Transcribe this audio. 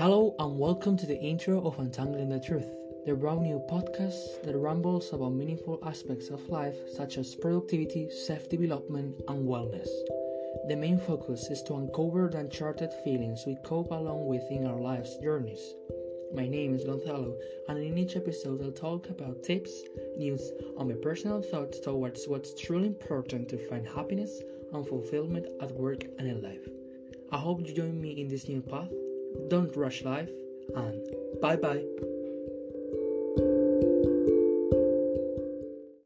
Hello and welcome to the intro of Untangling the Truth, the brand new podcast that rambles about meaningful aspects of life such as productivity, self-development and wellness. The main focus is to uncover the uncharted feelings we cope along within our life's journeys. My name is Gonzalo, and in each episode I'll talk about tips, news and my personal thoughts towards what's truly important to find happiness and fulfillment at work and in life. I hope you join me in this new path. Don't rush life, and bye-bye.